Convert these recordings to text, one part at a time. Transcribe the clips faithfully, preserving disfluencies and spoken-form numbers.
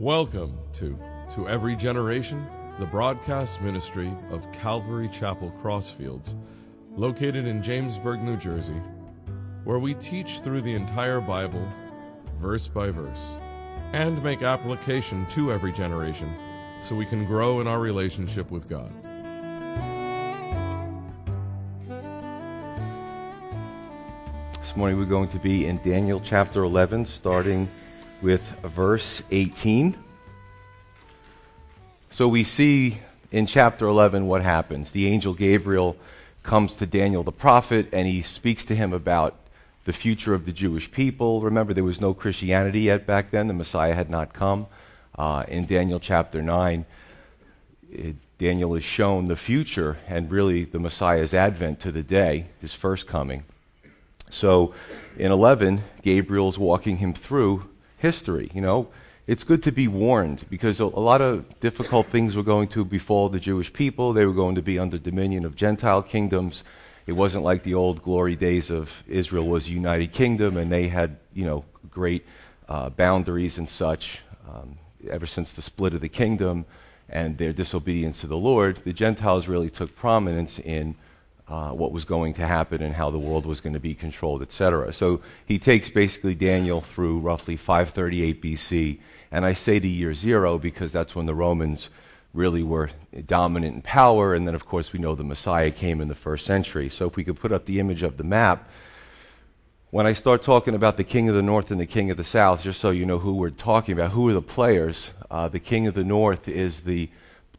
Welcome to To Every Generation, the broadcast ministry of Calvary Chapel Crossfields, located in Jamesburg, New Jersey, where we teach through the entire Bible, verse by verse, and make application to every generation so we can grow in our relationship with God. This morning we're going to be in Daniel chapter eleven, starting with verse eighteen. So we see in chapter eleven what happens. The angel Gabriel comes to Daniel the prophet, and he speaks to him about the future of the Jewish people. Remember, there was no Christianity yet back then. The Messiah had not come. Uh, in Daniel chapter nine, it, Daniel is shown the future and really the Messiah's advent to the day, his first coming. So in eleven, Gabriel's walking him through history. You know, it's good to be warned because a, a lot of difficult things were going to befall the Jewish people. They were going to be under dominion of Gentile kingdoms. It wasn't like the old glory days of Israel was a united kingdom and they had, you know, great uh, boundaries and such. Um, ever since the split of the kingdom and their disobedience to the Lord, the Gentiles really took prominence in Uh, what was going to happen and how the world was going to be controlled, et cetera. So he takes basically Daniel through roughly five thirty-eight B C, and I say the year zero because that's when the Romans really were dominant in power, and then of course we know the Messiah came in the first century. So if we could put up the image of the map, when I start talking about the king of the north and the king of the south, just so you know who we're talking about, who are the players, uh, the king of the north is the,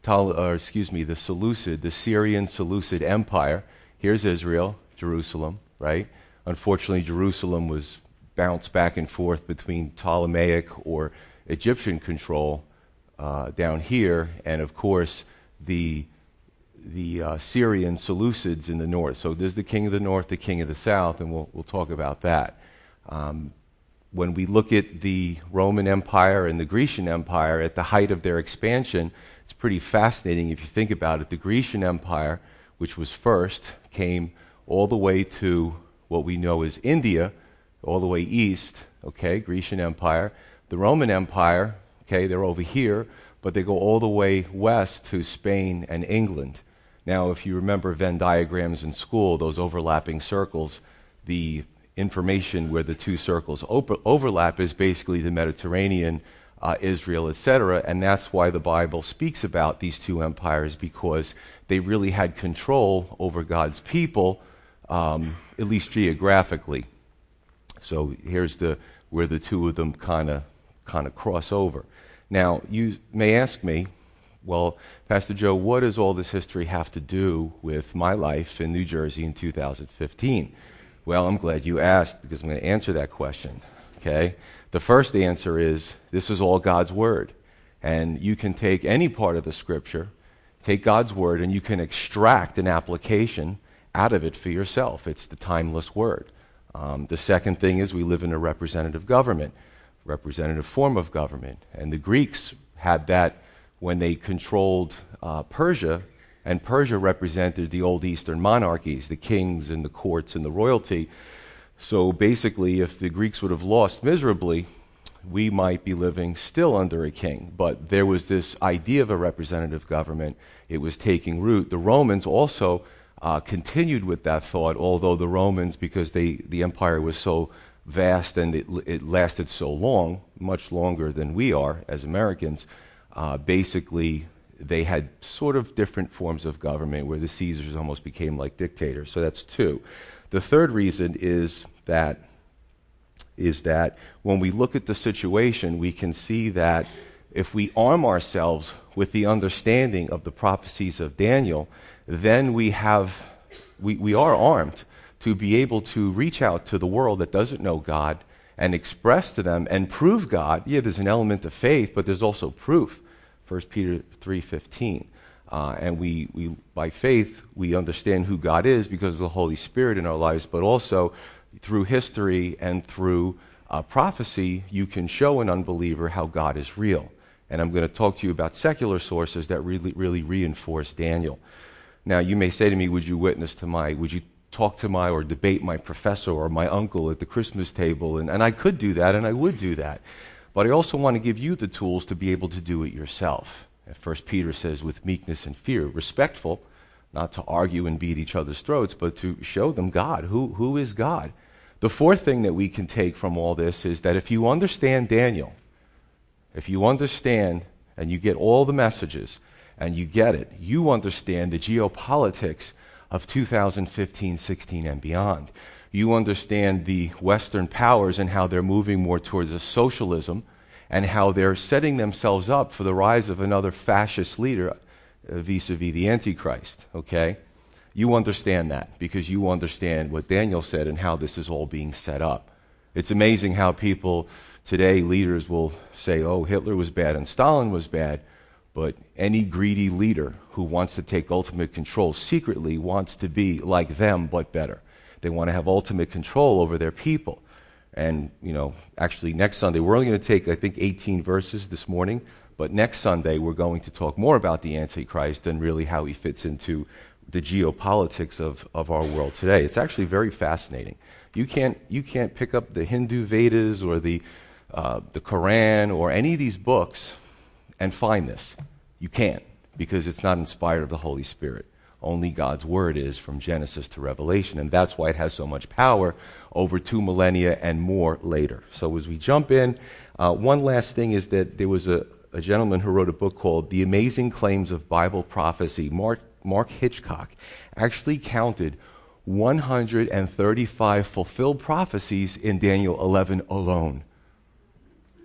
or excuse me, the Seleucid, the Syrian Seleucid Empire. Here's Israel, Jerusalem, right? Unfortunately, Jerusalem was bounced back and forth between Ptolemaic or Egyptian control uh, down here, and of course the the uh, Syrian Seleucids in the north. So there's the king of the north, the king of the south, and we'll we'll talk about that. Um, when we look at the Roman Empire and the Grecian Empire at the height of their expansion, it's pretty fascinating if you think about it. The Grecian Empire, which was first, came all the way to what we know as India, all the way east, okay, Grecian Empire. The Roman Empire, okay, they're over here, but they go all the way west to Spain and England. Now, if you remember Venn diagrams in school, those overlapping circles, the information where the two circles op- overlap is basically the Mediterranean, Uh, Israel, et cetera, and that's why the Bible speaks about these two empires, because they really had control over God's people, um, at least geographically. So here's the where the two of them kind of kind of cross over. Now, you may ask me, well, Pastor Joe, what does all this history have to do with my life in New Jersey in two thousand fifteen? Well, I'm glad you asked, because I'm going to answer that question. Okay. The first answer is, this is all God's Word. And you can take any part of the Scripture, take God's Word, and you can extract an application out of it for yourself. It's the timeless Word. Um, the second thing is, we live in a representative government, representative form of government. And the Greeks had that when they controlled uh, Persia, and Persia represented the old Eastern monarchies, the kings and the courts and the royalty. So basically, if the Greeks would have lost miserably, we might be living still under a king. But there was this idea of a representative government. It was taking root. The Romans also uh, continued with that thought, although the Romans, because they, the empire was so vast and it, it lasted so long, much longer than we are as Americans, uh, basically they had sort of different forms of government where the Caesars almost became like dictators. So that's two. The third reason is that is that when we look at the situation, we can see that if we arm ourselves with the understanding of the prophecies of Daniel, then we have we, we are armed to be able to reach out to the world that doesn't know God and express to them and prove God. Yeah, there's an element of faith, but there's also proof. First Peter three fifteen. Uh, and we, we, by faith, we understand who God is because of the Holy Spirit in our lives, but also through history and through uh, prophecy, you can show an unbeliever how God is real. And I'm going to talk to you about secular sources that really, really reinforce Daniel. Now, you may say to me, would you witness to my, would you talk to my or debate my professor or my uncle at the Christmas table? And, and I could do that, and I would do that. But I also want to give you the tools to be able to do it yourself. First Peter says, with meekness and fear, respectful, not to argue and beat each other's throats, but to show them God. Who, who is God? The fourth thing that we can take from all this is that if you understand Daniel, if you understand and you get all the messages and you get it, you understand the geopolitics of two thousand fifteen, sixteen, and beyond. You understand the Western powers and how they're moving more towards a socialism and how they're setting themselves up for the rise of another fascist leader vis-a-vis the Antichrist, okay? You understand that because you understand what Daniel said and how this is all being set up. It's amazing how people today, leaders, will say, oh, Hitler was bad and Stalin was bad, but any greedy leader who wants to take ultimate control secretly wants to be like them but better. They want to have ultimate control over their people. And, you know, actually next Sunday, we're only going to take, I think, eighteen verses this morning, but next Sunday we're going to talk more about the Antichrist and really how he fits into the geopolitics of, of our world today. It's actually very fascinating. You can't, you can't pick up the Hindu Vedas or the, uh, the Quran or any of these books and find this. You can't, because it's not inspired of the Holy Spirit. Only God's Word is, from Genesis to Revelation, and that's why it has so much power over two millennia and more later. So as we jump in, uh, one last thing is that there was a, a gentleman who wrote a book called The Amazing Claims of Bible Prophecy. Mark, Mark Hitchcock actually counted one hundred thirty-five fulfilled prophecies in Daniel eleven alone.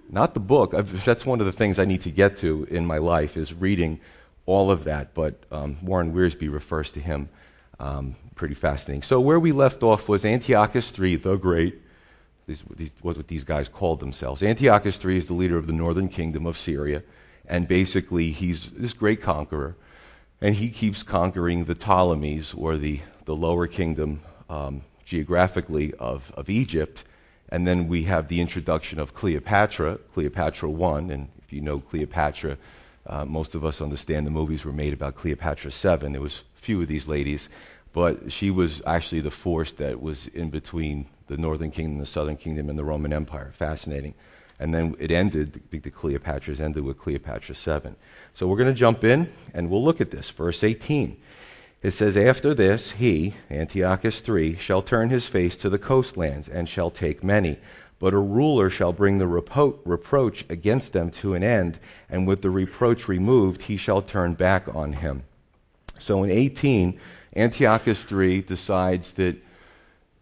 Not the book. I've, that's one of the things I need to get to in my life is reading all of that, but um, Warren Wearsby refers to him. Um, pretty fascinating. So where we left off was Antiochus the third, the Great, this is what these guys called themselves. Antiochus the third is the leader of the northern kingdom of Syria, and basically he's this great conqueror, and he keeps conquering the Ptolemies, or the, the lower kingdom um, geographically of, of Egypt, and then we have the introduction of Cleopatra, Cleopatra the first, and if you know Cleopatra, Uh, most of us understand the movies were made about Cleopatra the seventh. There was few of these ladies, but she was actually the force that was in between the northern kingdom, the southern kingdom, and the Roman Empire. Fascinating. And then it ended, the, the Cleopatras ended with Cleopatra the seventh. So we're going to jump in, and we'll look at this. Verse eighteen. It says, after this, he, Antiochus the third, shall turn his face to the coastlands and shall take many. But a ruler shall bring the repro- reproach against them to an end, and with the reproach removed, he shall turn back on him. So in eighteen, Antiochus the third decides that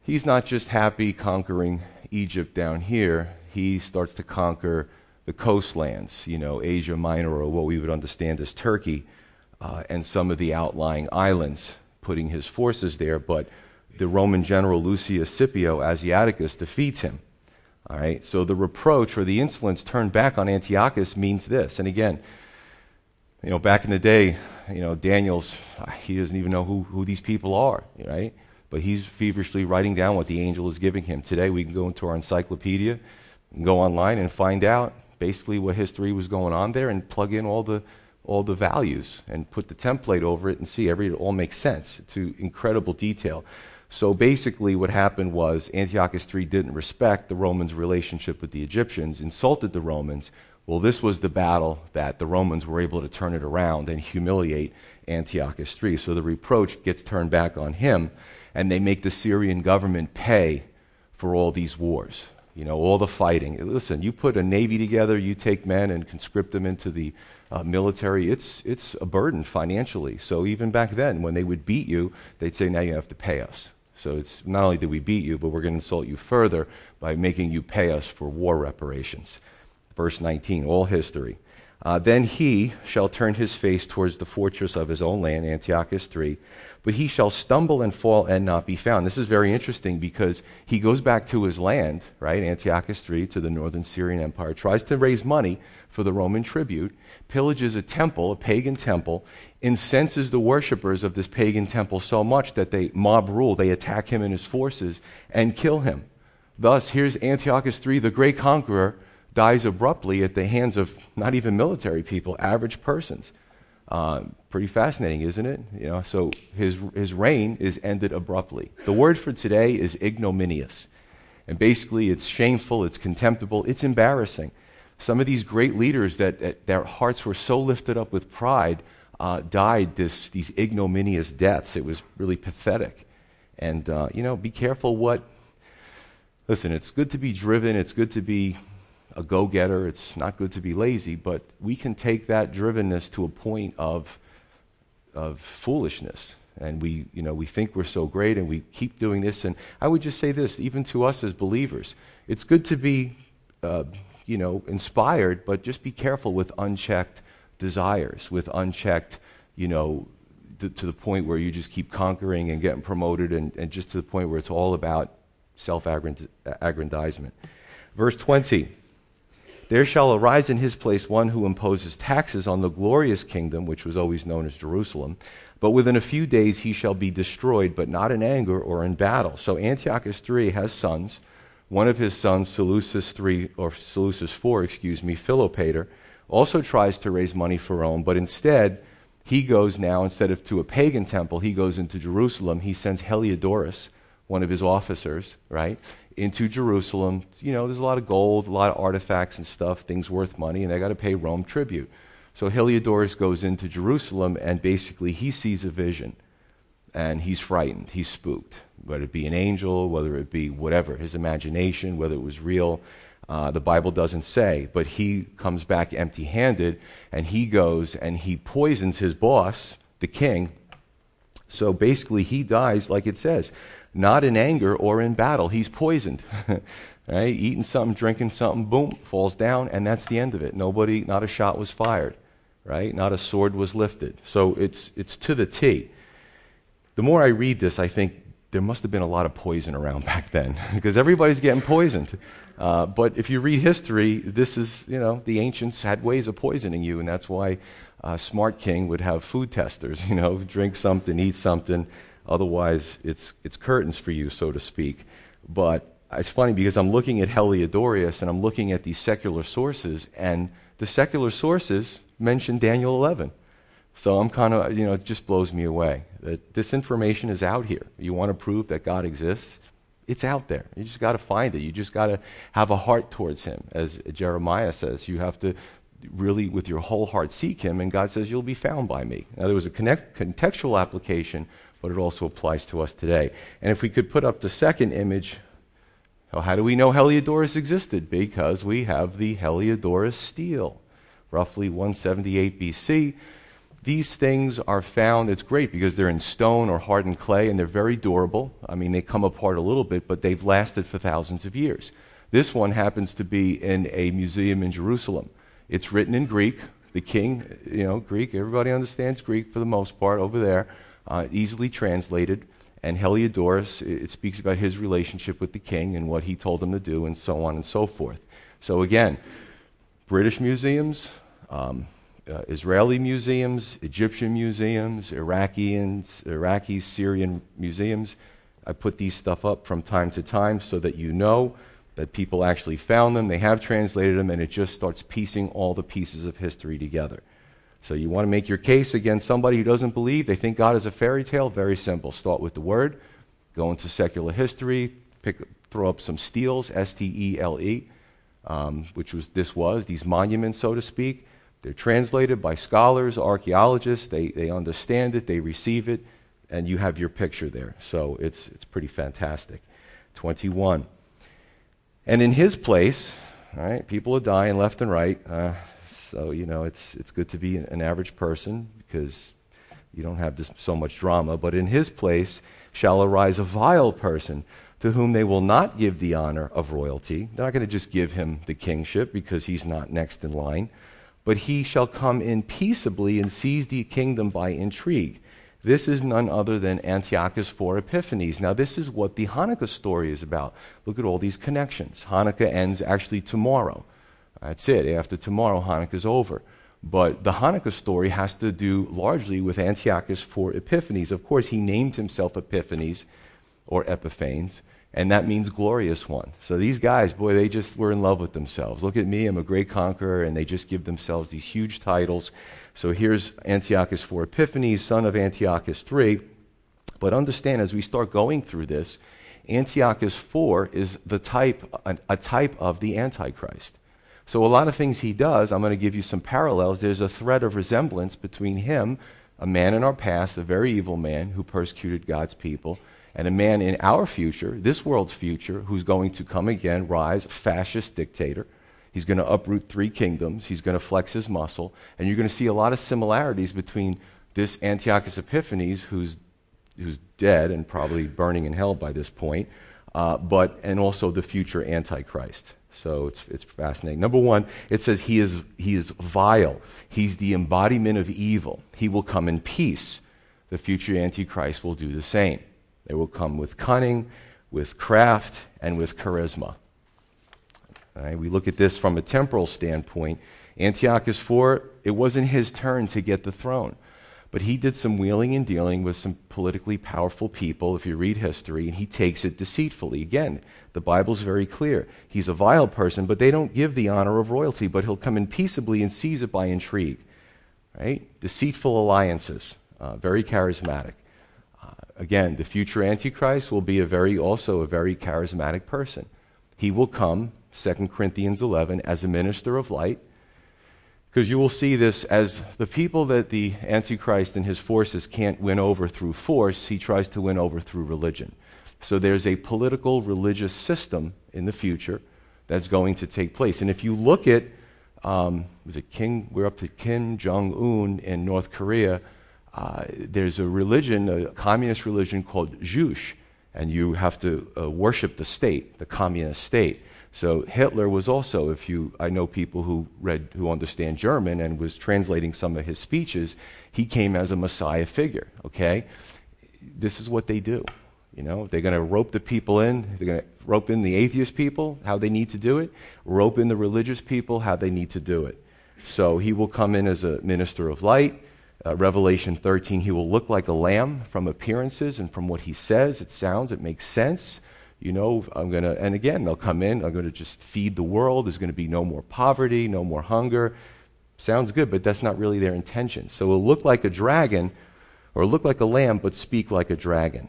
he's not just happy conquering Egypt down here. He starts to conquer the coastlands, you know, Asia Minor, or what we would understand as Turkey, uh, and some of the outlying islands, putting his forces there. But the Roman general Lucius Scipio Asiaticus defeats him. All right, so the reproach or the insolence turned back on Antiochus means this. And again, you know, back in the day, you know, Daniel's, he doesn't even know who, who these people are, right? But he's feverishly writing down what the angel is giving him. Today we can go into our encyclopedia and go online and find out basically what history was going on there and plug in all the all the values and put the template over it and see every, it all makes sense to incredible detail. So basically what happened was Antiochus the third didn't respect the Romans' relationship with the Egyptians, insulted the Romans. Well, this was the battle that the Romans were able to turn it around and humiliate Antiochus the third. So the reproach gets turned back on him, and they make the Syrian government pay for all these wars, you know, all the fighting. Listen, you put a navy together, you take men and conscript them into the Uh, military, it's it's a burden financially. So even back then, when they would beat you, they'd say, now you have to pay us. So it's not only did we beat you, but we're going to insult you further by making you pay us for war reparations. Verse nineteen, all history. Uh, then he shall turn his face towards the fortress of his own land, Antiochus the third, but he shall stumble and fall and not be found. This is very interesting because he goes back to his land, right, Antiochus the third, to the northern Syrian Empire, tries to raise money for the Roman tribute, pillages a temple, a pagan temple, incenses the worshippers of this pagan temple so much that they mob rule, they attack him and his forces, and kill him. Thus, here's Antiochus the third, the great conqueror, dies abruptly at the hands of not even military people, average persons. Uh, pretty fascinating, isn't it? You know, so his his reign is ended abruptly. The word for today is ignominious. And basically it's shameful, it's contemptible, it's embarrassing. Some of these great leaders that, that their hearts were so lifted up with pride uh, died this these ignominious deaths. It was really pathetic. And, uh, you know, be careful what... Listen, it's good to be driven. It's good to be a go-getter. It's not good to be lazy. But we can take that drivenness to a point of of foolishness. And we, you know, we think we're so great, and we keep doing this. And I would just say this, even to us as believers, it's good to be, uh, you know, inspired, but just be careful with unchecked desires, with unchecked, you know, th- to the point where you just keep conquering and getting promoted, and, and just to the point where it's all about self-aggrandizement. Verse twenty, there shall arise in his place one who imposes taxes on the glorious kingdom, which was always known as Jerusalem, but within a few days he shall be destroyed, but not in anger or in battle. So Antiochus the Third has sons. One of his sons, Seleucus the Third, or Seleucus the Fourth, excuse me, Philopater, also tries to raise money for Rome, but instead he goes now, instead of to a pagan temple, he goes into Jerusalem. He sends Heliodorus, one of his officers, right, into Jerusalem. You know, there's a lot of gold, a lot of artifacts and stuff, things worth money, and they got to pay Rome tribute. So Heliodorus goes into Jerusalem, and basically he sees a vision, and he's frightened, he's spooked, whether it be an angel, whether it be whatever, his imagination, whether it was real, uh, the Bible doesn't say, but he comes back empty-handed, and he goes and he poisons his boss, the king. So basically he dies, like it says, not in anger or in battle. He's poisoned. Right? Eating something, drinking something, boom, falls down, and that's the end of it. Nobody, not a shot was fired. Right? Not a sword was lifted. So it's it's to the T. The more I read this, I think there must have been a lot of poison around back then, because everybody's getting poisoned. Uh, but if you read history, this is, you know, the ancients had ways of poisoning you, and that's why a smart king would have food testers, you know, drink something, eat something. Otherwise, it's it's curtains for you, so to speak. But it's funny because I'm looking at Heliodorus, and I'm looking at these secular sources, and the secular sources mention Daniel eleven. So I'm kind of, you know, it just blows me away that this information is out here. You want to prove that God exists? It's out there. You just got to find it. You just got to have a heart towards him. As Jeremiah says, you have to really, with your whole heart, seek him, and God says, you'll be found by me. Now, there was a connect, contextual application, but it also applies to us today. And if we could put up the second image, how do we know Heliodorus existed? Because we have the Heliodorus Stele, roughly one seventy-eight B C. These things are found, it's great because they're in stone or hardened clay, and they're very durable. I mean, they come apart a little bit, but they've lasted for thousands of years. This one happens to be in a museum in Jerusalem. It's written in Greek. The king, you know, Greek, everybody understands Greek for the most part over there. Uh, easily translated, and Heliodorus, it, it speaks about his relationship with the king and what he told him to do, and so on and so forth. So again, British museums, um, uh, Israeli museums, Egyptian museums, Iraqians, Iraqi, Syrian museums. I put these stuff up from time to time so that you know that people actually found them, they have translated them, and it just starts piecing all the pieces of history together. So you want to make your case against somebody who doesn't believe, they think God is a fairy tale, very simple. Start with the Word, go into secular history, pick, throw up some steles, S T E L E, um, which was this was, these monuments, so to speak. They're translated by scholars, archaeologists, they, they understand it, they receive it, and you have your picture there. So it's it's pretty fantastic. twenty-one. And in his place, all right, people are dying left and right, uh, so, you know, it's it's good to be an average person because you don't have this, so much drama. But in his place shall arise a vile person to whom they will not give the honor of royalty. They're not going to just give him the kingship because he's not next in line. But he shall come in peaceably and seize the kingdom by intrigue. This is none other than Antiochus the Fourth Epiphanes. Now, this is what the Hanukkah story is about. Look at all these connections. Hanukkah ends actually tomorrow. That's it. After tomorrow, Hanukkah's over. But the Hanukkah story has to do largely with Antiochus the Fourth Epiphanes. Of course, he named himself Epiphanes or Epiphanes, and that means glorious one. So these guys, boy, they just were in love with themselves. Look at me, I'm a great conqueror, and they just give themselves these huge titles. So here's Antiochus the Fourth Epiphanes, son of Antiochus the Third. But understand, as we start going through this, Antiochus the Fourth is the type, a, a type of the Antichrist. So a lot of things he does, I'm going to give you some parallels. There's a thread of resemblance between him, a man in our past, a very evil man who persecuted God's people, and a man in our future, this world's future, who's going to come again, rise, fascist dictator. He's going to uproot three kingdoms. He's going to flex his muscle. And you're going to see a lot of similarities between this Antiochus Epiphanes, who's who's dead and probably burning in hell by this point, uh, but and also the future Antichrist. So it's it's fascinating. Number one, it says he is he is vile. He's the embodiment of evil. He will come in peace. The future Antichrist will do the same. They will come with cunning, with craft, and with charisma. All right, we look at this from a temporal standpoint. Antiochus the fourth, it wasn't his turn to get the throne, but he did some wheeling and dealing with some politically powerful people, if you read history, and he takes it deceitfully. Again, the Bible's very clear. He's a vile person, but they don't give the honor of royalty, but he'll come in peaceably and seize it by intrigue. Right? Deceitful alliances, uh, very charismatic. Uh, again, the future Antichrist will be a very, also a very charismatic person. He will come, Second Corinthians eleven, as a minister of light, because you will see this as the people that the Antichrist and his forces can't win over through force, he tries to win over through religion. So there's a political religious system in the future that's going to take place. And if you look at, um, was it King, we're up to Kim Jong-un in North Korea, uh, there's a religion, a communist religion called Juche, and you have to uh, worship the state, the communist state. So Hitler was also, if you, I know people who read, who understand German and was translating some of his speeches, he came as a Messiah figure, okay? This is what they do, you know? They're going to rope the people in, they're going to rope in the atheist people, how they need to do it, rope in the religious people, how they need to do it. So he will come in as a minister of light. Uh, Revelation thirteen, he will look like a lamb from appearances and from what he says, it sounds, it makes sense. You know, I'm going to, and again, they'll come in, I'm going to just feed the world, there's going to be no more poverty, no more hunger. Sounds good, but that's not really their intention. So it'll look like a dragon, or look like a lamb, but speak like a dragon.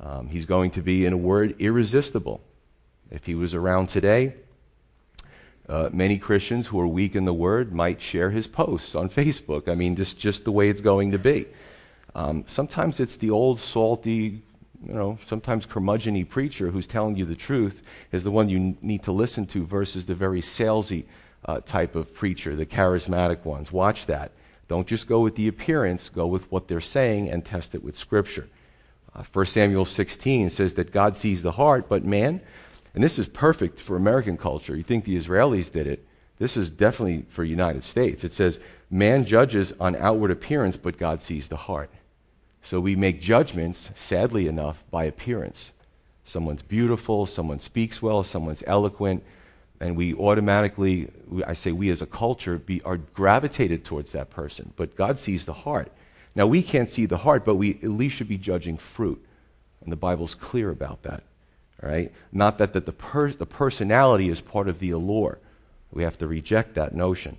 Um, he's going to be, in a word, irresistible. If he was around today, uh, many Christians who are weak in the word might share his posts on Facebook. I mean, just, just the way it's going to be. Um, sometimes it's the old salty, you know, sometimes curmudgeon-y preacher who's telling you the truth is the one you n- need to listen to versus the very salesy uh, type of preacher, the charismatic ones. Watch that. Don't just go with the appearance, go with what they're saying and test it with Scripture. Uh, First Samuel sixteen says that God sees the heart, but man, and this is perfect for American culture. You think the Israelis did it. This is definitely for United States. It says, man judges on outward appearance, but God sees the heart. So we make judgments, sadly enough, by appearance. Someone's beautiful, someone speaks well, someone's eloquent, and we automatically, I say we as a culture, be, are gravitated towards that person. But God sees the heart. Now, we can't see the heart, but we at least should be judging fruit. And the Bible's clear about that. All right? Not that, that the, per, the personality is part of the allure. We have to reject that notion.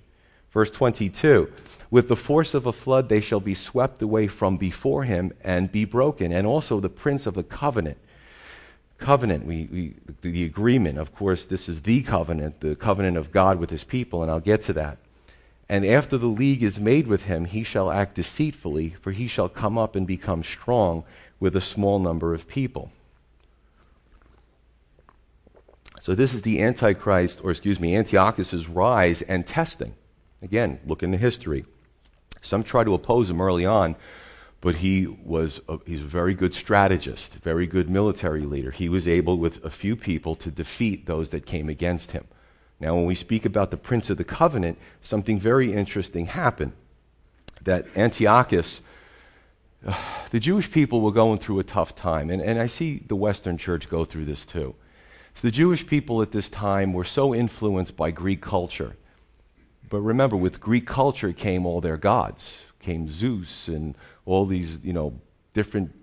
Verse twenty-two, with the force of a flood they shall be swept away from before him and be broken, and also the prince of the covenant. Covenant, we, we the agreement, of course, this is the covenant, the covenant of God with his people, and I'll get to that. And after the league is made with him, he shall act deceitfully, for he shall come up and become strong with a small number of people. So this is the Antichrist, or excuse me, Antiochus's rise and testing. Again, look in the history. Some try to oppose him early on, but he was a, he's a very good strategist, very good military leader. He was able, with a few people, to defeat those that came against him. Now, when we speak about the Prince of the Covenant, something very interesting happened. That Antiochus, uh, the Jewish people were going through a tough time, and, and I see the Western church go through this too. So the Jewish people at this time were so influenced by Greek culture. But remember, with Greek culture came all their gods, came Zeus and all these, you know, different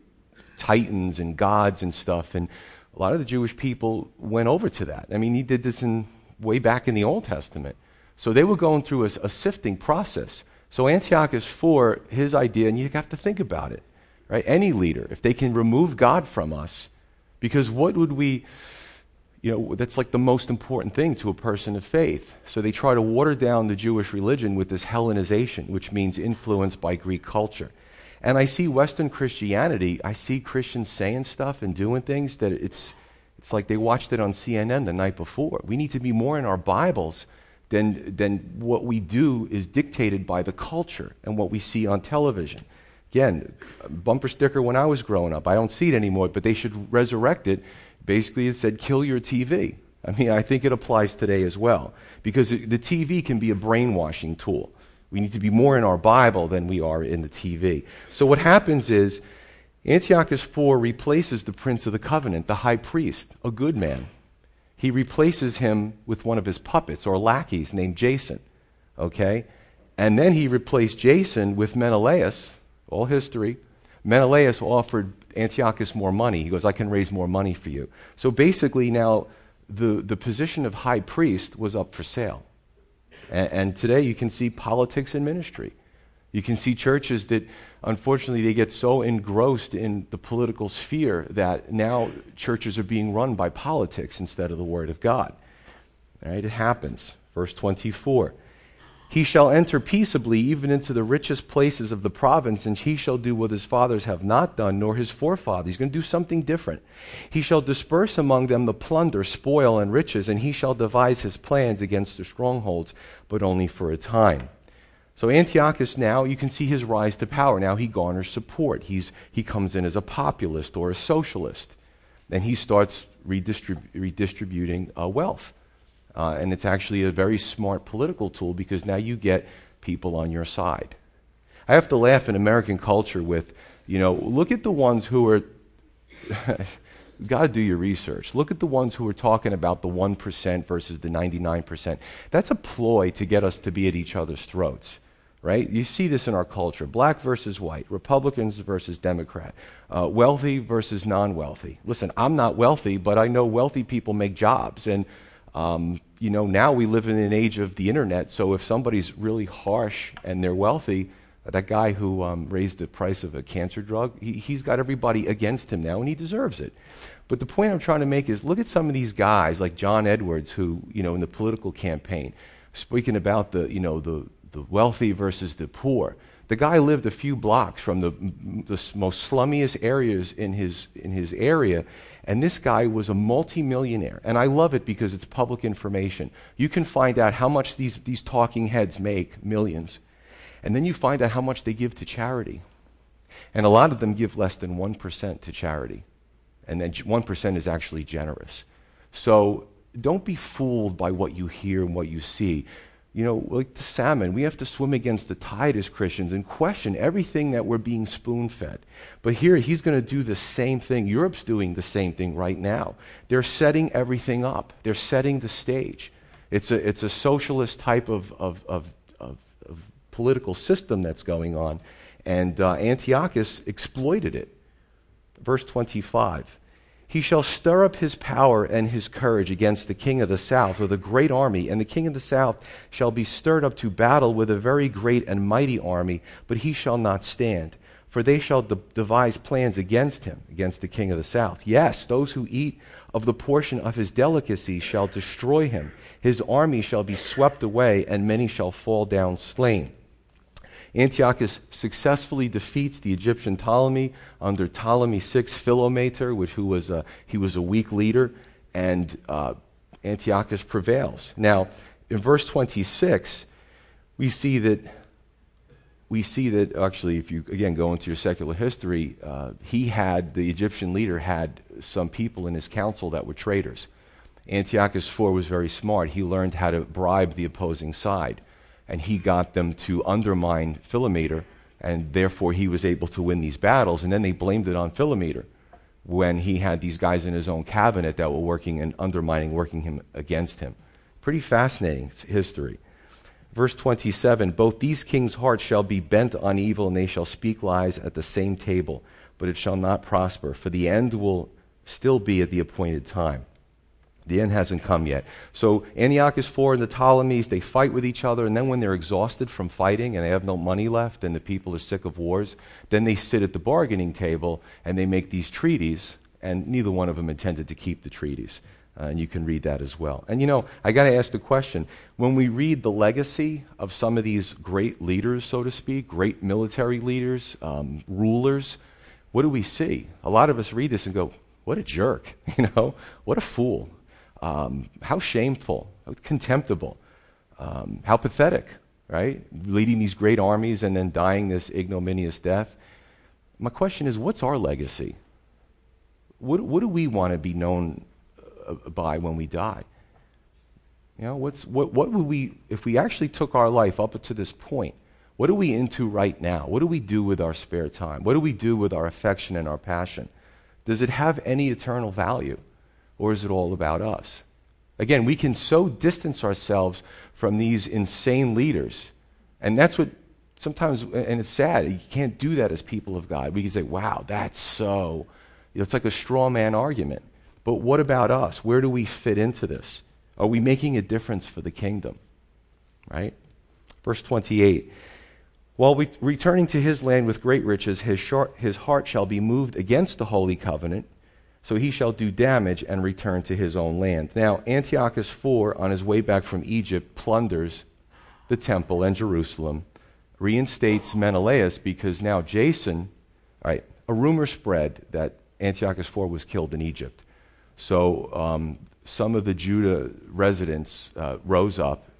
titans and gods and stuff. And a lot of the Jewish people went over to that. I mean, he did this in way back in the Old Testament. So they were going through a, a sifting process. So Antiochus the fourth, his idea, and you have to think about it, right? Any leader, if they can remove God from us, because what would we... you know, that's like the most important thing to a person of faith. So they try to water down the Jewish religion with this Hellenization, which means influenced by Greek culture. And I see Western Christianity, I see Christians saying stuff and doing things that it's it's like they watched it on C N N the night before. We need to be more in our Bibles than than what we do is dictated by the culture and what we see on television. Again, bumper sticker when I was growing up. I don't see it anymore, but they should resurrect it. Basically, it said, kill your T V. I mean, I think it applies today as well, because the T V can be a brainwashing tool. We need to be more in our Bible than we are in the T V. So what happens is Antiochus the fourth replaces the Prince of the Covenant, the high priest, a good man. He replaces him with one of his puppets or lackeys named Jason, okay? And then he replaced Jason with Menelaus, all history. Menelaus offered Antiochus more money. He goes, I can raise more money for you. So basically now the, the position of high priest was up for sale. And, and today you can see politics and ministry. You can see churches that, unfortunately, they get so engrossed in the political sphere that now churches are being run by politics instead of the Word of God. All right, it happens. Verse twenty-four. He shall enter peaceably even into the richest places of the province, and he shall do what his fathers have not done, nor his forefathers. He's going to do something different. He shall disperse among them the plunder, spoil, and riches, and he shall devise his plans against the strongholds, but only for a time. So Antiochus now, you can see his rise to power. Now he garners support. He's he comes in as a populist or a socialist, and he starts redistrib- redistributing uh, wealth. Uh, and it's actually a very smart political tool, because now you get people on your side. I have to laugh in American culture with, you know, look at the ones who are, got to do your research. Look at the ones who are talking about the one percent versus the ninety-nine percent. That's a ploy to get us to be at each other's throats, right? You see this in our culture, black versus white, Republicans versus Democrat, uh, wealthy versus non-wealthy. Listen, I'm not wealthy, but I know wealthy people make jobs, and Um, you know, now we live in an age of the internet, so if somebody's really harsh and they're wealthy, that guy who um, raised the price of a cancer drug, he, he's got everybody against him now, and he deserves it. But the point I'm trying to make is, look at some of these guys like John Edwards, who, you know, in the political campaign, speaking about the, you know, the, the wealthy versus the poor. The guy lived a few blocks from the, the most slummiest areas in his in his area, and this guy was a multimillionaire. And I love it because it's public information. You can find out how much these, these talking heads make, millions, and then you find out how much they give to charity. And a lot of them give less than one percent to charity, and then one percent is actually generous. So don't be fooled by what you hear and what you see. You know, like the salmon, we have to swim against the tide as Christians and question everything that we're being spoon-fed. But here, he's going to do the same thing. Europe's doing the same thing right now. They're setting everything up. They're setting the stage. It's a it's a socialist type of of of, of, of political system that's going on, and uh, Antiochus exploited it. Verse twenty-five. He shall stir up his power and his courage against the king of the south, or the great army, and the king of the south shall be stirred up to battle with a very great and mighty army, but he shall not stand, for they shall de- devise plans against him, against the king of the south. Yes, those who eat of the portion of his delicacy shall destroy him. His army shall be swept away, and many shall fall down slain. Antiochus successfully defeats the Egyptian Ptolemy under Ptolemy the sixth Philometor, which who was a, he was a weak leader, and uh, Antiochus prevails. Now, in verse twenty-six, we see that we see that actually, if you again go into your secular history, uh, he had the Egyptian leader had some people in his council that were traitors. Antiochus the fourth was very smart. He learned how to bribe the opposing side, and he got them to undermine Philometor, and therefore he was able to win these battles. And then they blamed it on Philometor when he had these guys in his own cabinet that were working and undermining, working him against him. Pretty fascinating history. Verse twenty-seven, both these kings' hearts shall be bent on evil, and they shall speak lies at the same table, but it shall not prosper, for the end will still be at the appointed time. The end hasn't come yet. So Antiochus the fourth and the Ptolemies, they fight with each other, and then when they're exhausted from fighting and they have no money left and the people are sick of wars, then they sit at the bargaining table and they make these treaties, and neither one of them intended to keep the treaties. Uh, and you can read that as well. And you know, I got to ask the question, when we read the legacy of some of these great leaders, so to speak, great military leaders, um, rulers, what do we see? A lot of us read this and go, what a jerk, you know, what a fool, um, how shameful, how contemptible, um, how pathetic, right? Leading these great armies and then dying this ignominious death. My question is, what's our legacy? What, what do we want to be known by when we die? You know, what's what what would we, if we actually took our life up to this point, what are we into right now? What do we do with our spare time? What do we do with our affection and our passion? Does it have any eternal value, or is it all about us? Again, we can so distance ourselves from these insane leaders, and that's what sometimes, and it's sad, you can't do that as people of God. We can say, wow, that's so, it's like a straw man argument. But what about us? Where do we fit into this? Are we making a difference for the kingdom? Right? Verse twenty-eight. While we, returning to his land with great riches, his, short, his heart shall be moved against the holy covenant, so he shall do damage and return to his own land. Now, Antiochus the Fourth, on his way back from Egypt, plunders the temple and Jerusalem, reinstates Menelaus because now Jason, all right, a rumor spread that Antiochus the Fourth was killed in Egypt. So um, some of the Judah residents uh, rose up,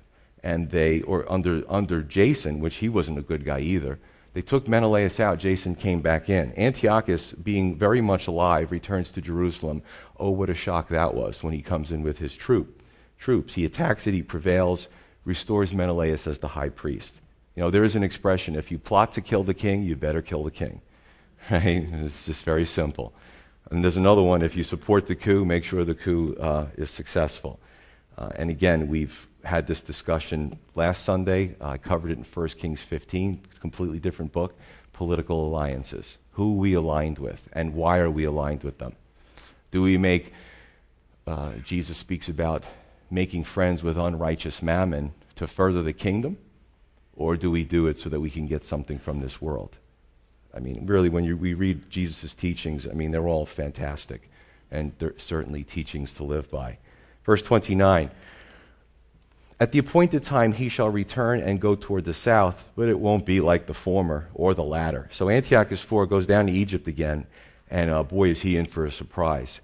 and they, or under under Jason, which he wasn't a good guy either, they took Menelaus out. Jason came back in. Antiochus, being very much alive, returns to Jerusalem. Oh, what a shock that was when he comes in with his troop, troops. He attacks it. He prevails, restores Menelaus as the high priest. You know, there is an expression, if you plot to kill the king, you better kill the king. Right? It's just very simple. And there's another one, if you support the coup, make sure the coup uh, is successful. Uh, and again, we've had this discussion last Sunday. I uh, covered it in First Kings fifteen, completely different book, political alliances, who we aligned with and why are we aligned with them. Do we make, uh, Jesus speaks about making friends with unrighteous mammon to further the kingdom, or do we do it so that we can get something from this world? I mean, really, when you, we read Jesus' teachings, I mean, they're all fantastic, and they're certainly teachings to live by. Verse twenty-nine, at the appointed time he shall return and go toward the south, but it won't be like the former or the latter. So Antiochus the Fourth goes down to Egypt again, and uh, boy, is he in for a surprise.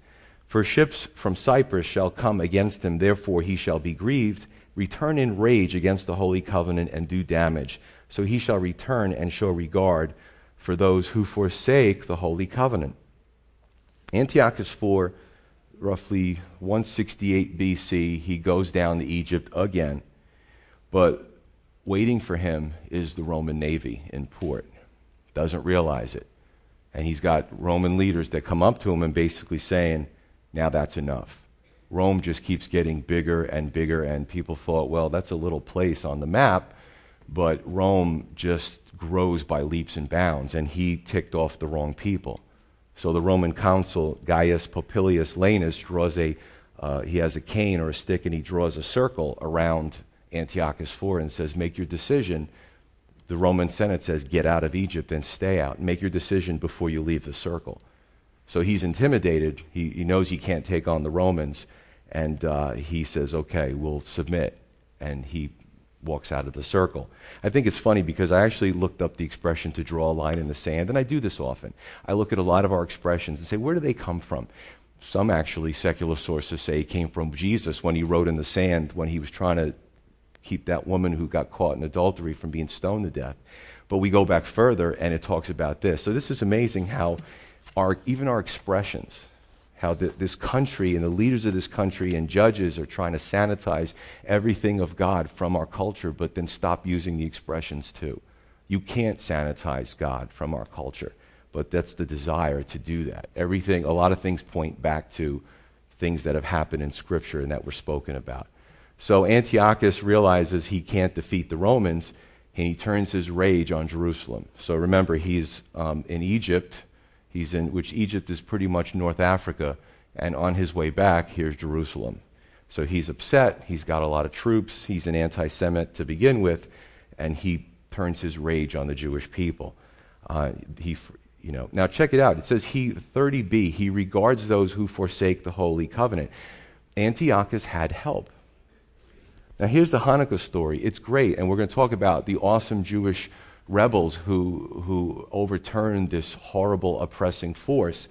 For ships from Cyprus shall come against him, therefore he shall be grieved, return in rage against the holy covenant, and do damage. So he shall return and show regard for those who forsake the holy covenant. Antiochus the Fourth, roughly one sixty-eight B C, he goes down to Egypt again, but waiting for him is the Roman navy in port. Doesn't realize it. And he's got Roman leaders that come up to him and basically saying, now that's enough. Rome just keeps getting bigger and bigger, and people thought, well, that's a little place on the map, but Rome just grows by leaps and bounds, and he ticked off the wrong people. So the Roman consul, Gaius Popilius Laenas, draws a, uh, he has a cane or a stick, and he draws a circle around Antiochus the Fourth and says, make your decision. The Roman Senate says, get out of Egypt and stay out. Make your decision before you leave the circle. So he's intimidated. He, he knows he can't take on the Romans, and uh, he says, okay, we'll submit, and he walks out of the circle. I think it's funny because I actually looked up the expression to draw a line in the sand, and I do this often. I look at a lot of our expressions and say, where do they come from? Some actually secular sources say it came from Jesus when he wrote in the sand when he was trying to keep that woman who got caught in adultery from being stoned to death. But we go back further, and it talks about this. So this is amazing how our even our expressions, how the, this country and the leaders of this country and judges are trying to sanitize everything of God from our culture, but then stop using the expressions too. You can't sanitize God from our culture, but that's the desire to do that. Everything, a lot of things point back to things that have happened in Scripture and that were spoken about. So Antiochus realizes he can't defeat the Romans, and he turns his rage on Jerusalem. So remember, he's um, in Egypt. He's in, which Egypt is pretty much North Africa, and on his way back, here's Jerusalem. So he's upset, he's got a lot of troops, he's an anti-Semite to begin with, and he turns his rage on the Jewish people. Uh, he, you know, now check it out, it says he, thirty B, he regards those who forsake the holy covenant. Antiochus had help. Now here's the Hanukkah story. It's great, and we're going to talk about the awesome Jewish rebels who who overturned this horrible oppressing force.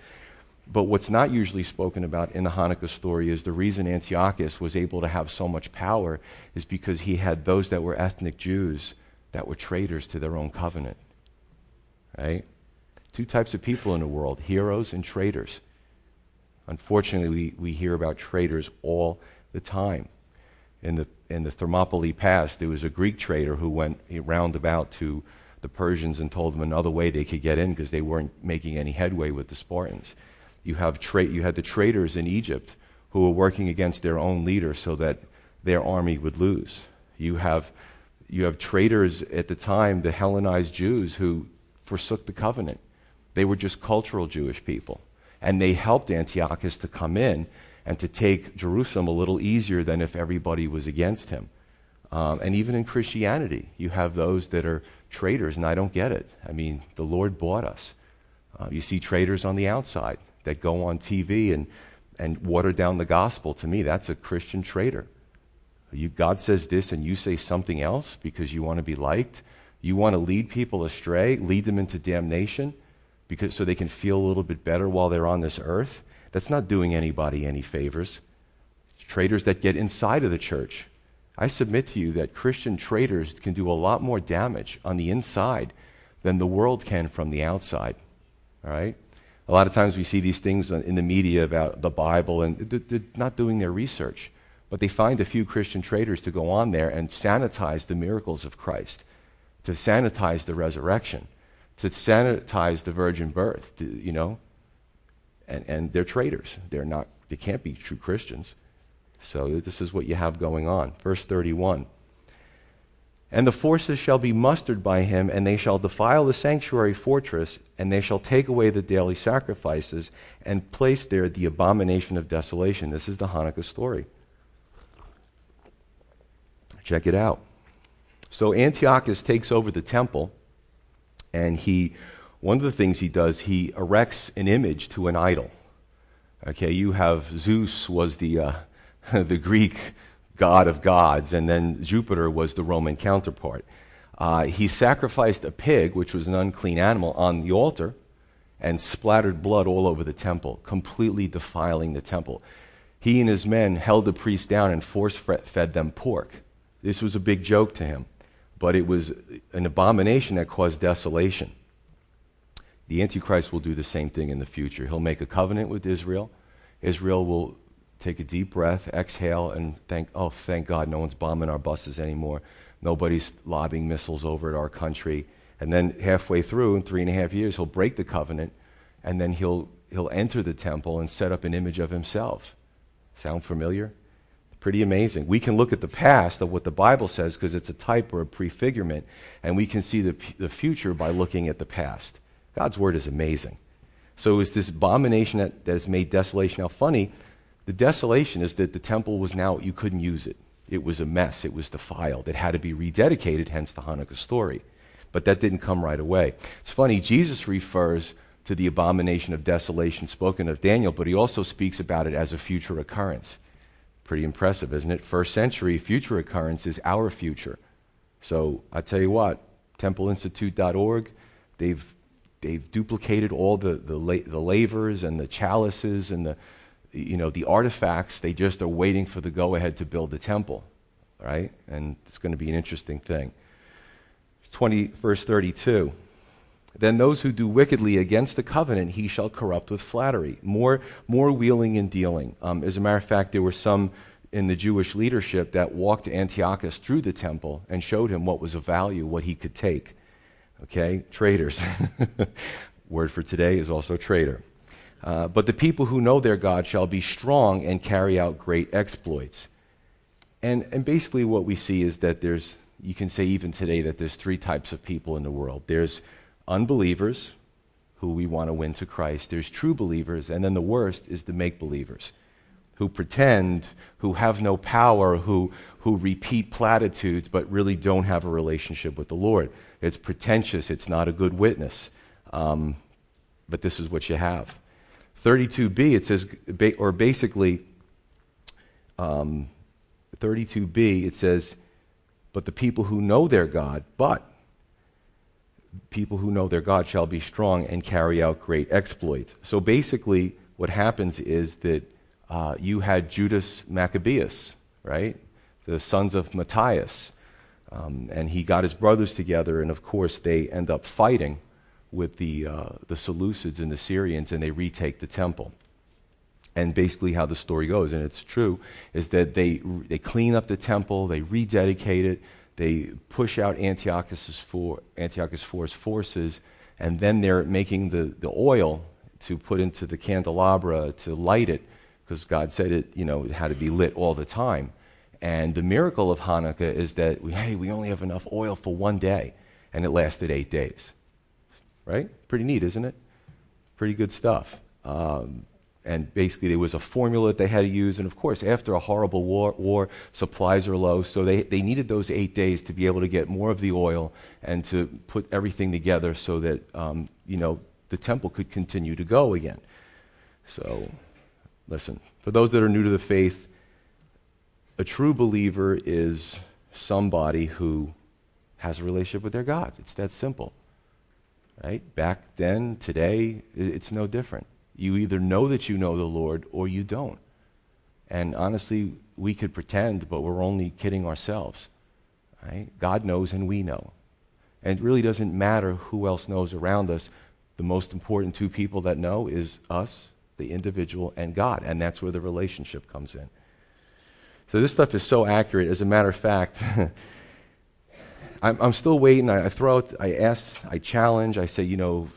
But what's not usually spoken about in the Hanukkah story is the reason Antiochus was able to have so much power is because he had those that were ethnic Jews that were traitors to their own covenant. Right? Two types of people in the world, heroes and traitors. Unfortunately, we, we hear about traitors all the time. In the in the Thermopylae Pass, there was a Greek traitor who went roundabout to the Persians and told them another way they could get in because they weren't making any headway with the Spartans. You have tra- you had the traitors in Egypt who were working against their own leader so that their army would lose. You have you have traitors at the time, the Hellenized Jews who forsook the covenant. They were just cultural Jewish people. And they helped Antiochus to come in and to take Jerusalem a little easier than if everybody was against him. Um, and even in Christianity, you have those that are traitors, and I don't get it. I mean, the Lord bought us. Uh, you see traitors on the outside that go on T V and, and water down the gospel. To me, that's a Christian traitor. You, God says this and you say something else because you want to be liked. You want to lead people astray, lead them into damnation because so they can feel a little bit better while they're on this earth. That's not doing anybody any favors. Traitors that get inside of the church. I submit to you that Christian traitors can do a lot more damage on the inside than the world can from the outside. All right? A lot of times we see these things in the media about the Bible, and they're not doing their research. But they find a few Christian traitors to go on there and sanitize the miracles of Christ, to sanitize the resurrection, to sanitize the virgin birth, to, you know. And, and they're traitors. They're not, they can't be true Christians. So this is what you have going on. Verse thirty-one. And the forces shall be mustered by him, and they shall defile the sanctuary fortress, and they shall take away the daily sacrifices, and place there the abomination of desolation. This is the Hanukkah story. Check it out. So Antiochus takes over the temple, and he, one of the things he does, he erects an image to an idol. Okay, you have Zeus was the uh, the Greek god of gods, and then Jupiter was the Roman counterpart. Uh, he sacrificed a pig, which was an unclean animal, on the altar and splattered blood all over the temple, completely defiling the temple. He and his men held the priests down and force-fed them pork. This was a big joke to him, but it was an abomination that caused desolation. The Antichrist will do the same thing in the future. He'll make a covenant with Israel. Israel will take a deep breath, exhale, and thank, oh, thank God, no one's bombing our buses anymore. Nobody's lobbing missiles over at our country. And then halfway through, in three and a half years, he'll break the covenant, and then he'll he'll enter the temple and set up an image of himself. Sound familiar? Pretty amazing. We can look at the past of what the Bible says because it's a type or a prefigurement, and we can see the the future by looking at the past. God's word is amazing. So it's this abomination that, that has made desolation. Now, funny, the desolation is that the temple was now, you couldn't use it. It was a mess. It was defiled. It had to be rededicated, hence the Hanukkah story. But that didn't come right away. It's funny, Jesus refers to the abomination of desolation spoken of Daniel, but he also speaks about it as a future occurrence. Pretty impressive, isn't it? First century future occurrence is our future. So I tell you what, temple institute dot org, they've They've duplicated all the the, la- the lavers and the chalices and the, you know, the artifacts. They just are waiting for the go-ahead to build the temple, right? And it's going to be an interesting thing. twenty, verse thirty-two. Then those who do wickedly against the covenant, he shall corrupt with flattery. More, more wheeling and dealing. Um, as a matter of fact, there were some in the Jewish leadership that walked Antiochus through the temple and showed him what was of value, what he could take. Okay, traitors. Word for today is also traitor. Uh, but the people who know their God shall be strong and carry out great exploits. And and basically what we see is that there's, you can say even today, that there's three types of people in the world. There's unbelievers, who we want to win to Christ. There's true believers. And then the worst is the make-believers, who pretend, who have no power, who who repeat platitudes but really don't have a relationship with the Lord. It's pretentious. It's not a good witness. Um, but this is what you have. thirty-two b, it says, or basically, um, thirty-two b, it says, but the people who know their God, but people who know their God shall be strong and carry out great exploits. So basically what happens is that uh, you had Judas Maccabeus, right? The sons of Matthias. Um, and he got his brothers together, and of course they end up fighting with the uh, the Seleucids and the Syrians, and they retake the temple. And basically how the story goes, and it's true, is that they they clean up the temple, they rededicate it, they push out Antiochus's for, Antiochus IV's forces, and then they're making the, the oil to put into the candelabra to light it, because God said it, you know, it had to be lit all the time. And the miracle of Hanukkah is that, we, hey, we only have enough oil for one day, and it lasted eight days. Right? Pretty neat, isn't it? Pretty good stuff. Um, and basically there was a formula that they had to use, and of course after a horrible war, war supplies are low, so they, they needed those eight days to be able to get more of the oil and to put everything together so that um, you know the temple could continue to go again. So, listen, for those that are new to the faith, a true believer is somebody who has a relationship with their God. It's that simple. Right? Back then, today, it's no different. You either know that you know the Lord or you don't. And honestly, we could pretend, but we're only kidding ourselves. Right? God knows and we know. And it really doesn't matter who else knows around us. The most important two people that know is us, the individual, and God. And that's where the relationship comes in. So this stuff is so accurate. As a matter of fact, I'm, I'm still waiting. I, I throw out, I ask, I challenge. I say, you know,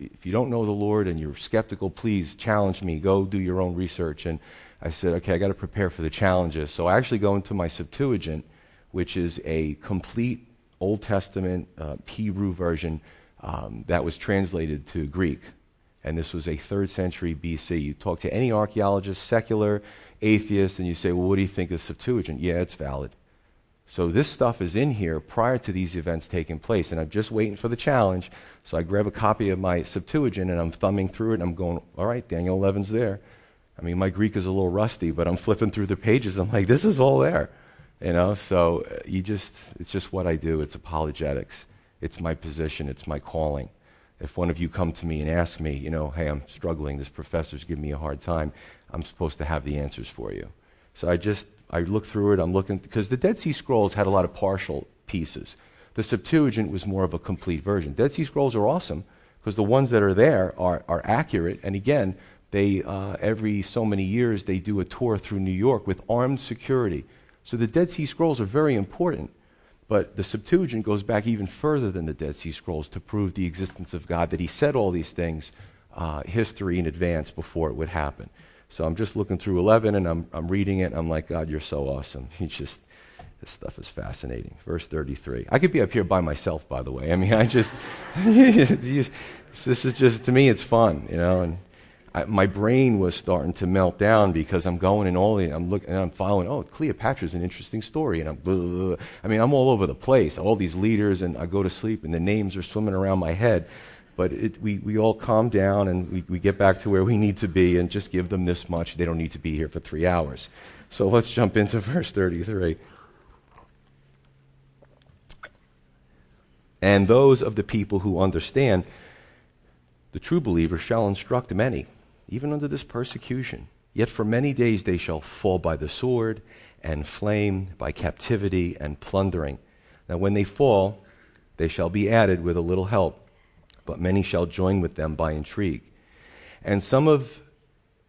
if you don't know the Lord and you're skeptical, please challenge me. Go do your own research. And I said, okay, I got to prepare for the challenges. So I actually go into my Septuagint, which is a complete Old Testament uh, Hebrew version um, that was translated to Greek. And this was a third century B C. You talk to any archaeologist, secular, atheist, and you say, well, what do you think of Septuagint? Yeah, it's valid. So this stuff is in here prior to these events taking place, and I'm just waiting for the challenge. So I grab a copy of my Septuagint, and I'm thumbing through it, and I'm going, all right, Daniel eleven's there. I mean, my Greek is a little rusty, but I'm flipping through the pages. I'm like, this is all there, you know? So you just, it's just what I do. It's apologetics. It's my position. It's my calling. If one of you come to me and ask me, you know, hey, I'm struggling, this professor's giving me a hard time, I'm supposed to have the answers for you. So I just, I look through it, I'm looking, because the Dead Sea Scrolls had a lot of partial pieces. The Septuagint was more of a complete version. Dead Sea Scrolls are awesome, because the ones that are there are, are accurate, and again, they, uh, every so many years, they do a tour through New York with armed security. So the Dead Sea Scrolls are very important. But the Septuagint goes back even further than the Dead Sea Scrolls to prove the existence of God, that he said all these things, uh, history in advance before it would happen. So I'm just looking through eleven, and I'm, I'm reading it, and I'm like, God, you're so awesome. You just, this stuff is fascinating. Verse thirty-three. I could be up here by myself, by the way. I mean, I just, this is just, to me, it's fun, you know, and I, my brain was starting to melt down because I'm going and all, I'm looking and I'm following. Oh, Cleopatra's an interesting story, and I'm. Blah, blah, blah. I mean, I'm all over the place. All these leaders, and I go to sleep, and the names are swimming around my head. But it, we we all calm down, and we, we get back to where we need to be, and just give them this much. They don't need to be here for three hours. So let's jump into verse thirty-three. And those of the people who understand, the true believer, shall instruct many, even under this persecution. Yet for many days they shall fall by the sword and flame, by captivity and plundering. Now when they fall, they shall be added with a little help, but many shall join with them by intrigue. And some of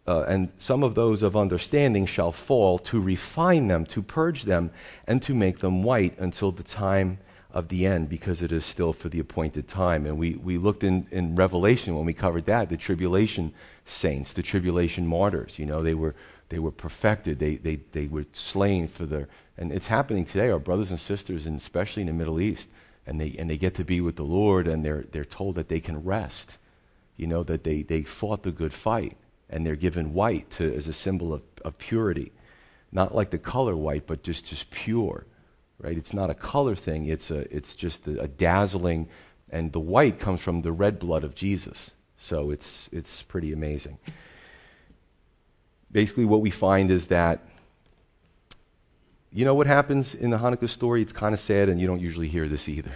uh, and some of those of understanding shall fall, to refine them, to purge them, and to make them white until the time of the end, because it is still for the appointed time. And we, we looked in, in Revelation when we covered that, the tribulation saints, the tribulation martyrs. You know, they were they were perfected. They they they were slain for their, and it's happening today, our brothers and sisters, and especially in the Middle East, and they and they get to be with the Lord, and they're they're told that they can rest. You know, that they, they fought the good fight, and they're given white to as a symbol of, of purity. Not like the color white, but just, just pure. Right? It's not a color thing, it's a it's just a, a dazzling, and the white comes from the red blood of Jesus. So it's it's pretty amazing. Basically what we find is that You know what happens in the Hanukkah story? It's kind of sad, and you don't usually hear this either.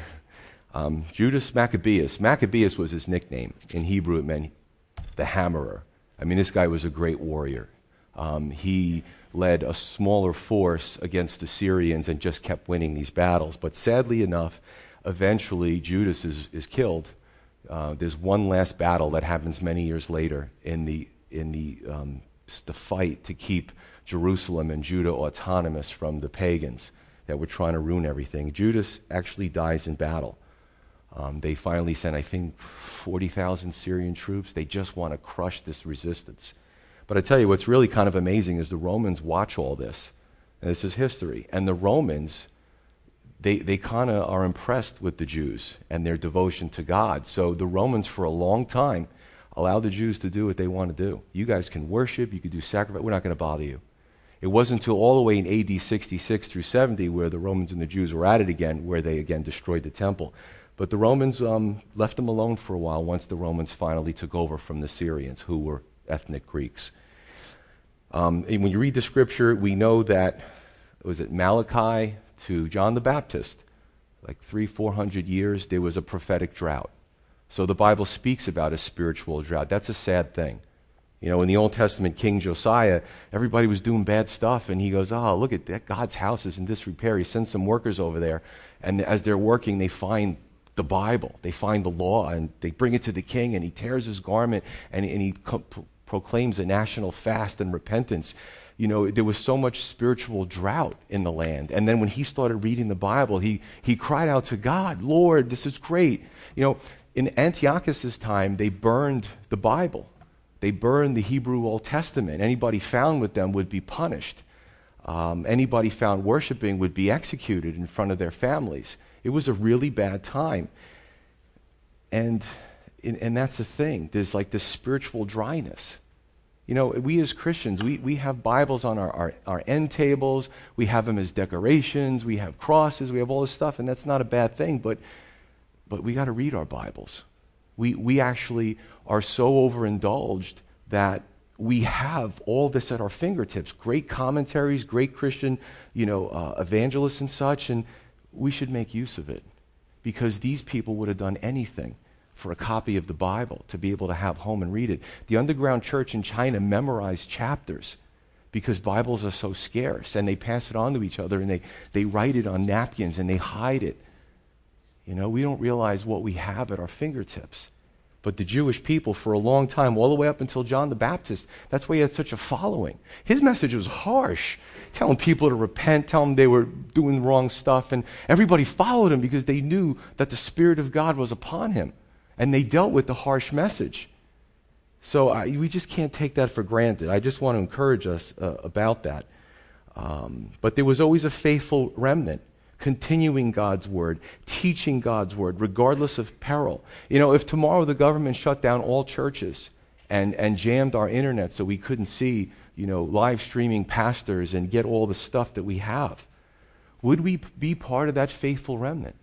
Um, Judas Maccabeus. Maccabeus was his nickname. In Hebrew, it meant the hammerer. I mean, this guy was a great warrior. Um, he led a smaller force against the Syrians and just kept winning these battles. But sadly enough, eventually Judas is, is killed. Uh, there's one last battle that happens many years later in the in the um, the fight to keep Jerusalem and Judah autonomous from the pagans that were trying to ruin everything. Judas actually dies in battle. Um, they finally sent, I think, forty thousand Syrian troops. They just want to crush this resistance. But I tell you, what's really kind of amazing is the Romans watch all this. And this is history. And the Romans, they, they kind of are impressed with the Jews and their devotion to God. So the Romans, for a long time, allow the Jews to do what they want to do. You guys can worship. You can do sacrifice. We're not going to bother you. It wasn't until all the way in A D sixty-six through seventy where the Romans and the Jews were at it again, where they again destroyed the temple. But the Romans um, left them alone for a while once the Romans finally took over from the Syrians, who were ethnic Greeks. Um, and when you read the scripture, we know that, was it Malachi to John the Baptist, like three, four hundred years, there was a prophetic drought. So the Bible speaks about a spiritual drought. That's a sad thing. You know, in the Old Testament, King Josiah, everybody was doing bad stuff, and he goes, oh, look at that, God's house is in disrepair. He sends some workers over there, and as they're working, they find the Bible. They find the law, and they bring it to the king, and he tears his garment, and, and he co- proclaims a national fast and repentance. You know, there was so much spiritual drought in the land. And then when he started reading the Bible, he, he cried out to God, Lord, this is great. You know, in Antiochus' time, they burned the Bible. They burned the Hebrew Old Testament. Anybody found with them would be punished. Um, anybody found worshiping would be executed in front of their families. It was a really bad time. And, and and that's the thing. There's like this spiritual dryness. You know, we as Christians, we, we have Bibles on our, our, our end tables. We have them as decorations. We have crosses. We have all this stuff, and that's not a bad thing, but but we got to read our Bibles. We we actually are so overindulged that we have all this at our fingertips, great commentaries, great Christian, you know, uh, evangelists and such, and we should make use of it, because these people would have done anything for a copy of the Bible to be able to have home and read it. The underground church in China memorized chapters because Bibles are so scarce, and they pass it on to each other, and they, they write it on napkins, and they hide it. You know, we don't realize what we have at our fingertips. But the Jewish people for a long time, all the way up until John the Baptist, that's why he had such a following. His message was harsh, telling people to repent, telling them they were doing the wrong stuff. And everybody followed him because they knew that the Spirit of God was upon him. And they dealt with the harsh message. So I, we just can't take that for granted. I just want to encourage us uh, about that. Um, but there was always a faithful remnant, continuing God's word, teaching God's word, regardless of peril. You know, if tomorrow the government shut down all churches and, and jammed our internet so we couldn't see, you know, live streaming pastors and get all the stuff that we have, would we be part of that faithful remnant?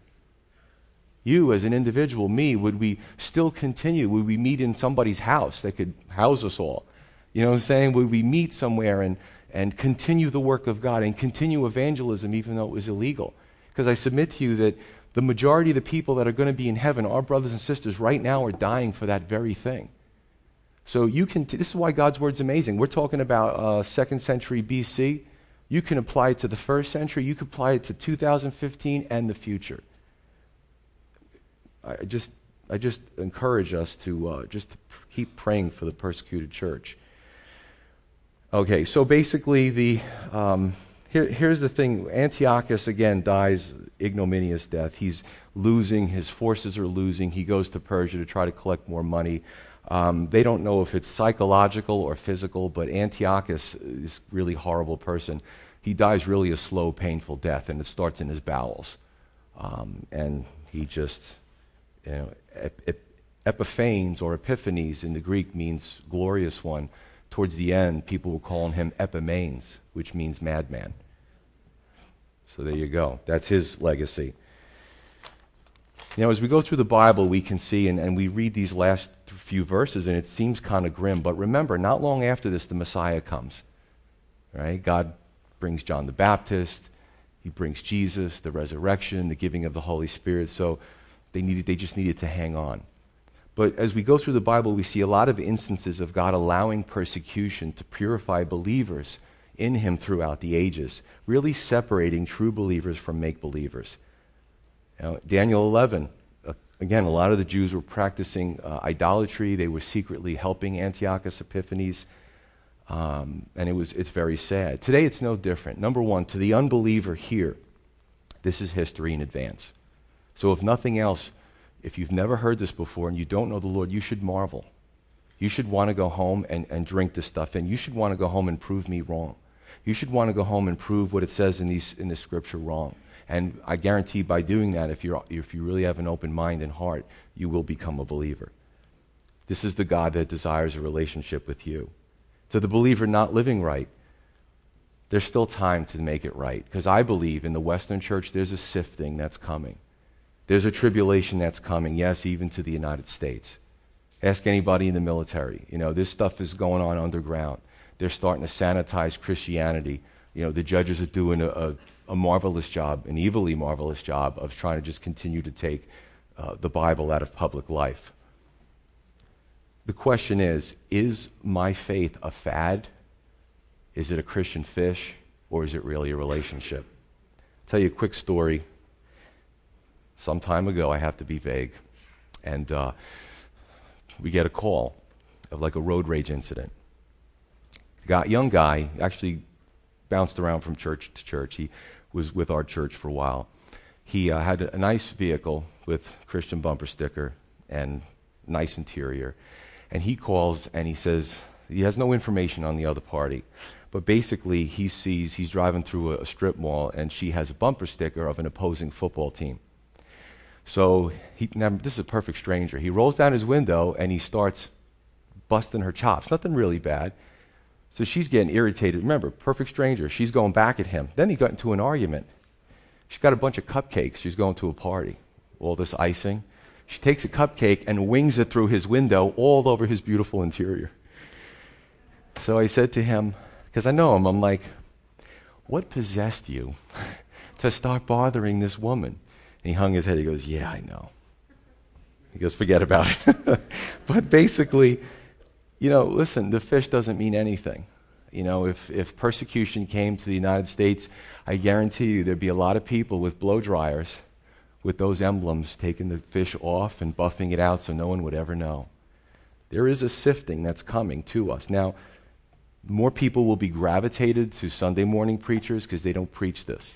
You as an individual, me, would we still continue? Would we meet in somebody's house that could house us all? You know what I'm saying? Would we meet somewhere and, and continue the work of God and continue evangelism even though it was illegal? Because I submit to you that the majority of the people that are going to be in heaven, our brothers and sisters right now, are dying for that very thing. So you can, t- this is why God's word's amazing. We're talking about uh, second century B C. You can apply it to the first century. You can apply it to two thousand fifteen and the future. I just, I just encourage us to uh, just keep praying for the persecuted church. Okay, so basically the... Um, Here, here's the thing. Antiochus, again, dies ignominious death. He's losing. His forces are losing. He goes to Persia to try to collect more money. Um, they don't know if it's psychological or physical, but Antiochus is a really horrible person. He dies really a slow, painful death, and it starts in his bowels. Um, and he just, you know, ep- ep- Epiphanes or Epiphanes in the Greek means glorious one. Towards the end, people were calling him Epimanes, which means madman. So there you go. That's his legacy. You know, as we go through the Bible, we can see, and, and we read these last few verses, and it seems kind of grim. But remember, not long after this, the Messiah comes. Right? God brings John the Baptist. He brings Jesus, the resurrection, the giving of the Holy Spirit. So they needed, they just needed to hang on. But as we go through the Bible, we see a lot of instances of God allowing persecution to purify believers in him throughout the ages, really separating true believers from make-believers. Now, Daniel eleven, again, a lot of the Jews were practicing uh, idolatry. They were secretly helping Antiochus Epiphanes, um, and it was it's very sad. Today, it's no different. Number one, to the unbeliever here, this is history in advance. So if nothing else, if you've never heard this before and you don't know the Lord, you should marvel. You should want to go home and, and drink this stuff in. You should want to go home and prove me wrong. You should want to go home and prove what it says in these in this scripture wrong. And I guarantee by doing that, if you're if you really have an open mind and heart, you will become a believer. This is the God that desires a relationship with you. To the believer not living right, there's still time to make it right. Because I believe in the Western church, there's a sifting that's coming. There's a tribulation that's coming, yes, even to the United States. Ask anybody in the military. You know, this stuff is going on underground. They're starting to sanitize Christianity. You know, the judges are doing a, a, a marvelous job, an evilly marvelous job of trying to just continue to take uh, the Bible out of public life. The question is, is my faith a fad? Is it a Christian fish? Or is it really a relationship? I'll tell you a quick story. Some time ago, I have to be vague, and uh, we get a call of like a road rage incident. Got young guy, actually bounced around from church to church. He was with our church for a while. He uh, had a nice vehicle with Christian bumper sticker and nice interior. And he calls and he says, he has no information on the other party. But basically he sees, he's driving through a, a strip mall and she has a bumper sticker of an opposing football team. So he, now, this is a perfect stranger. He rolls down his window and he starts busting her chops. Nothing really bad. So she's getting irritated. Remember, perfect stranger. She's going back at him. Then he got into an argument. She's got a bunch of cupcakes. She's going to a party. All this icing. She takes a cupcake and wings it through his window all over his beautiful interior. So I said to him, because I know him, I'm like, what possessed you to start bothering this woman? And he hung his head. He goes, yeah, I know. He goes, forget about it. But basically, you know, listen, the fish doesn't mean anything. You know, if, if persecution came to the United States, I guarantee you there'd be a lot of people with blow dryers with those emblems taking the fish off and buffing it out so no one would ever know. There is a sifting that's coming to us. Now, more people will be gravitated to Sunday morning preachers because they don't preach this.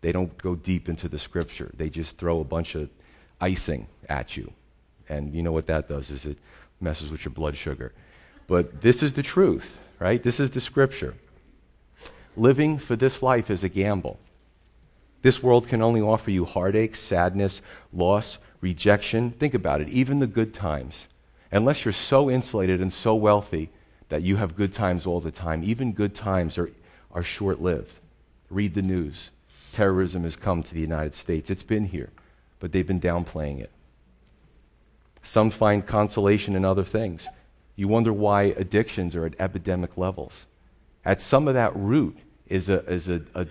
They don't go deep into the scripture. They just throw a bunch of icing at you. And you know what that does is it messes with your blood sugar. But this is the truth, right? This is the scripture. Living for this life is a gamble. This world can only offer you heartache, sadness, loss, rejection. Think about it, even the good times. Unless you're so insulated and so wealthy that you have good times all the time, even good times are, are short-lived. Read the news. Terrorism has come to the United States. It's been here, but they've been downplaying it. Some find consolation in other things. You wonder why addictions are at epidemic levels. At some of that root is a, is a, a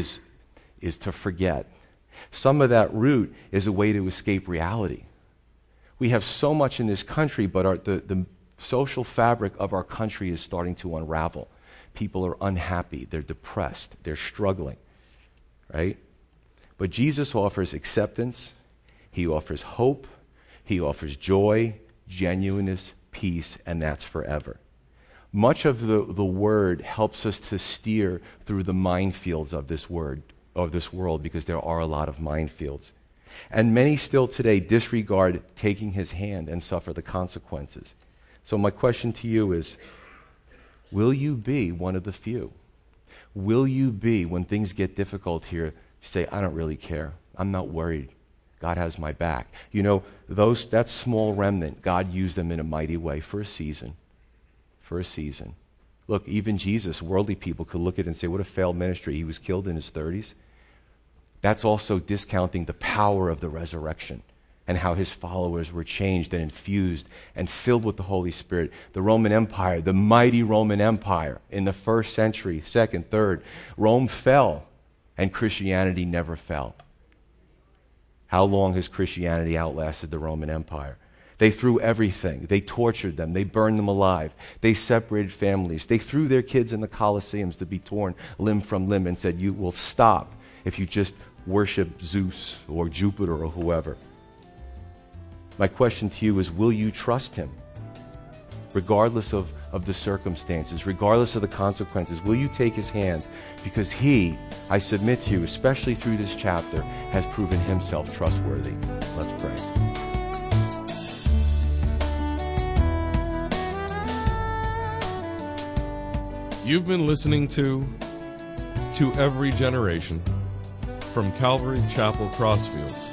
is is to forget. Some of that root is a way to escape reality. We have so much in this country, but our, the, the social fabric of our country is starting to unravel. People are unhappy. They're depressed. They're struggling, right? But Jesus offers acceptance. He offers hope. He offers joy, genuineness, peace, and that's forever. Much of the, the word helps us to steer through the minefields of this word, of this world, because there are a lot of minefields. And many still today disregard taking his hand and suffer the consequences. So my question to you is, will you be one of the few? Will you be, when things get difficult here, say, I don't really care. I'm not worried. God has my back. You know, those that small remnant, God used them in a mighty way for a season. For a season. Look, even Jesus, worldly people could look at it and say, what a failed ministry. He was killed in his thirties. That's also discounting the power of the resurrection and how his followers were changed and infused and filled with the Holy Spirit. The Roman Empire, the mighty Roman Empire in the first century, second, third, Rome fell. and Christianity never fell. How long has Christianity outlasted the Roman Empire? They threw everything. They tortured them. They burned them alive. They separated families. They threw their kids in the Colosseums to be torn limb from limb and said, you will stop if you just worship Zeus or Jupiter or whoever. My question to you is, will you trust him? Regardless of, of the circumstances, regardless of the consequences, will you take his hand? Because he, I submit to you, especially through this chapter, has proven himself trustworthy. Let's pray. You've been listening to To Every Generation from Calvary Chapel Crossfields.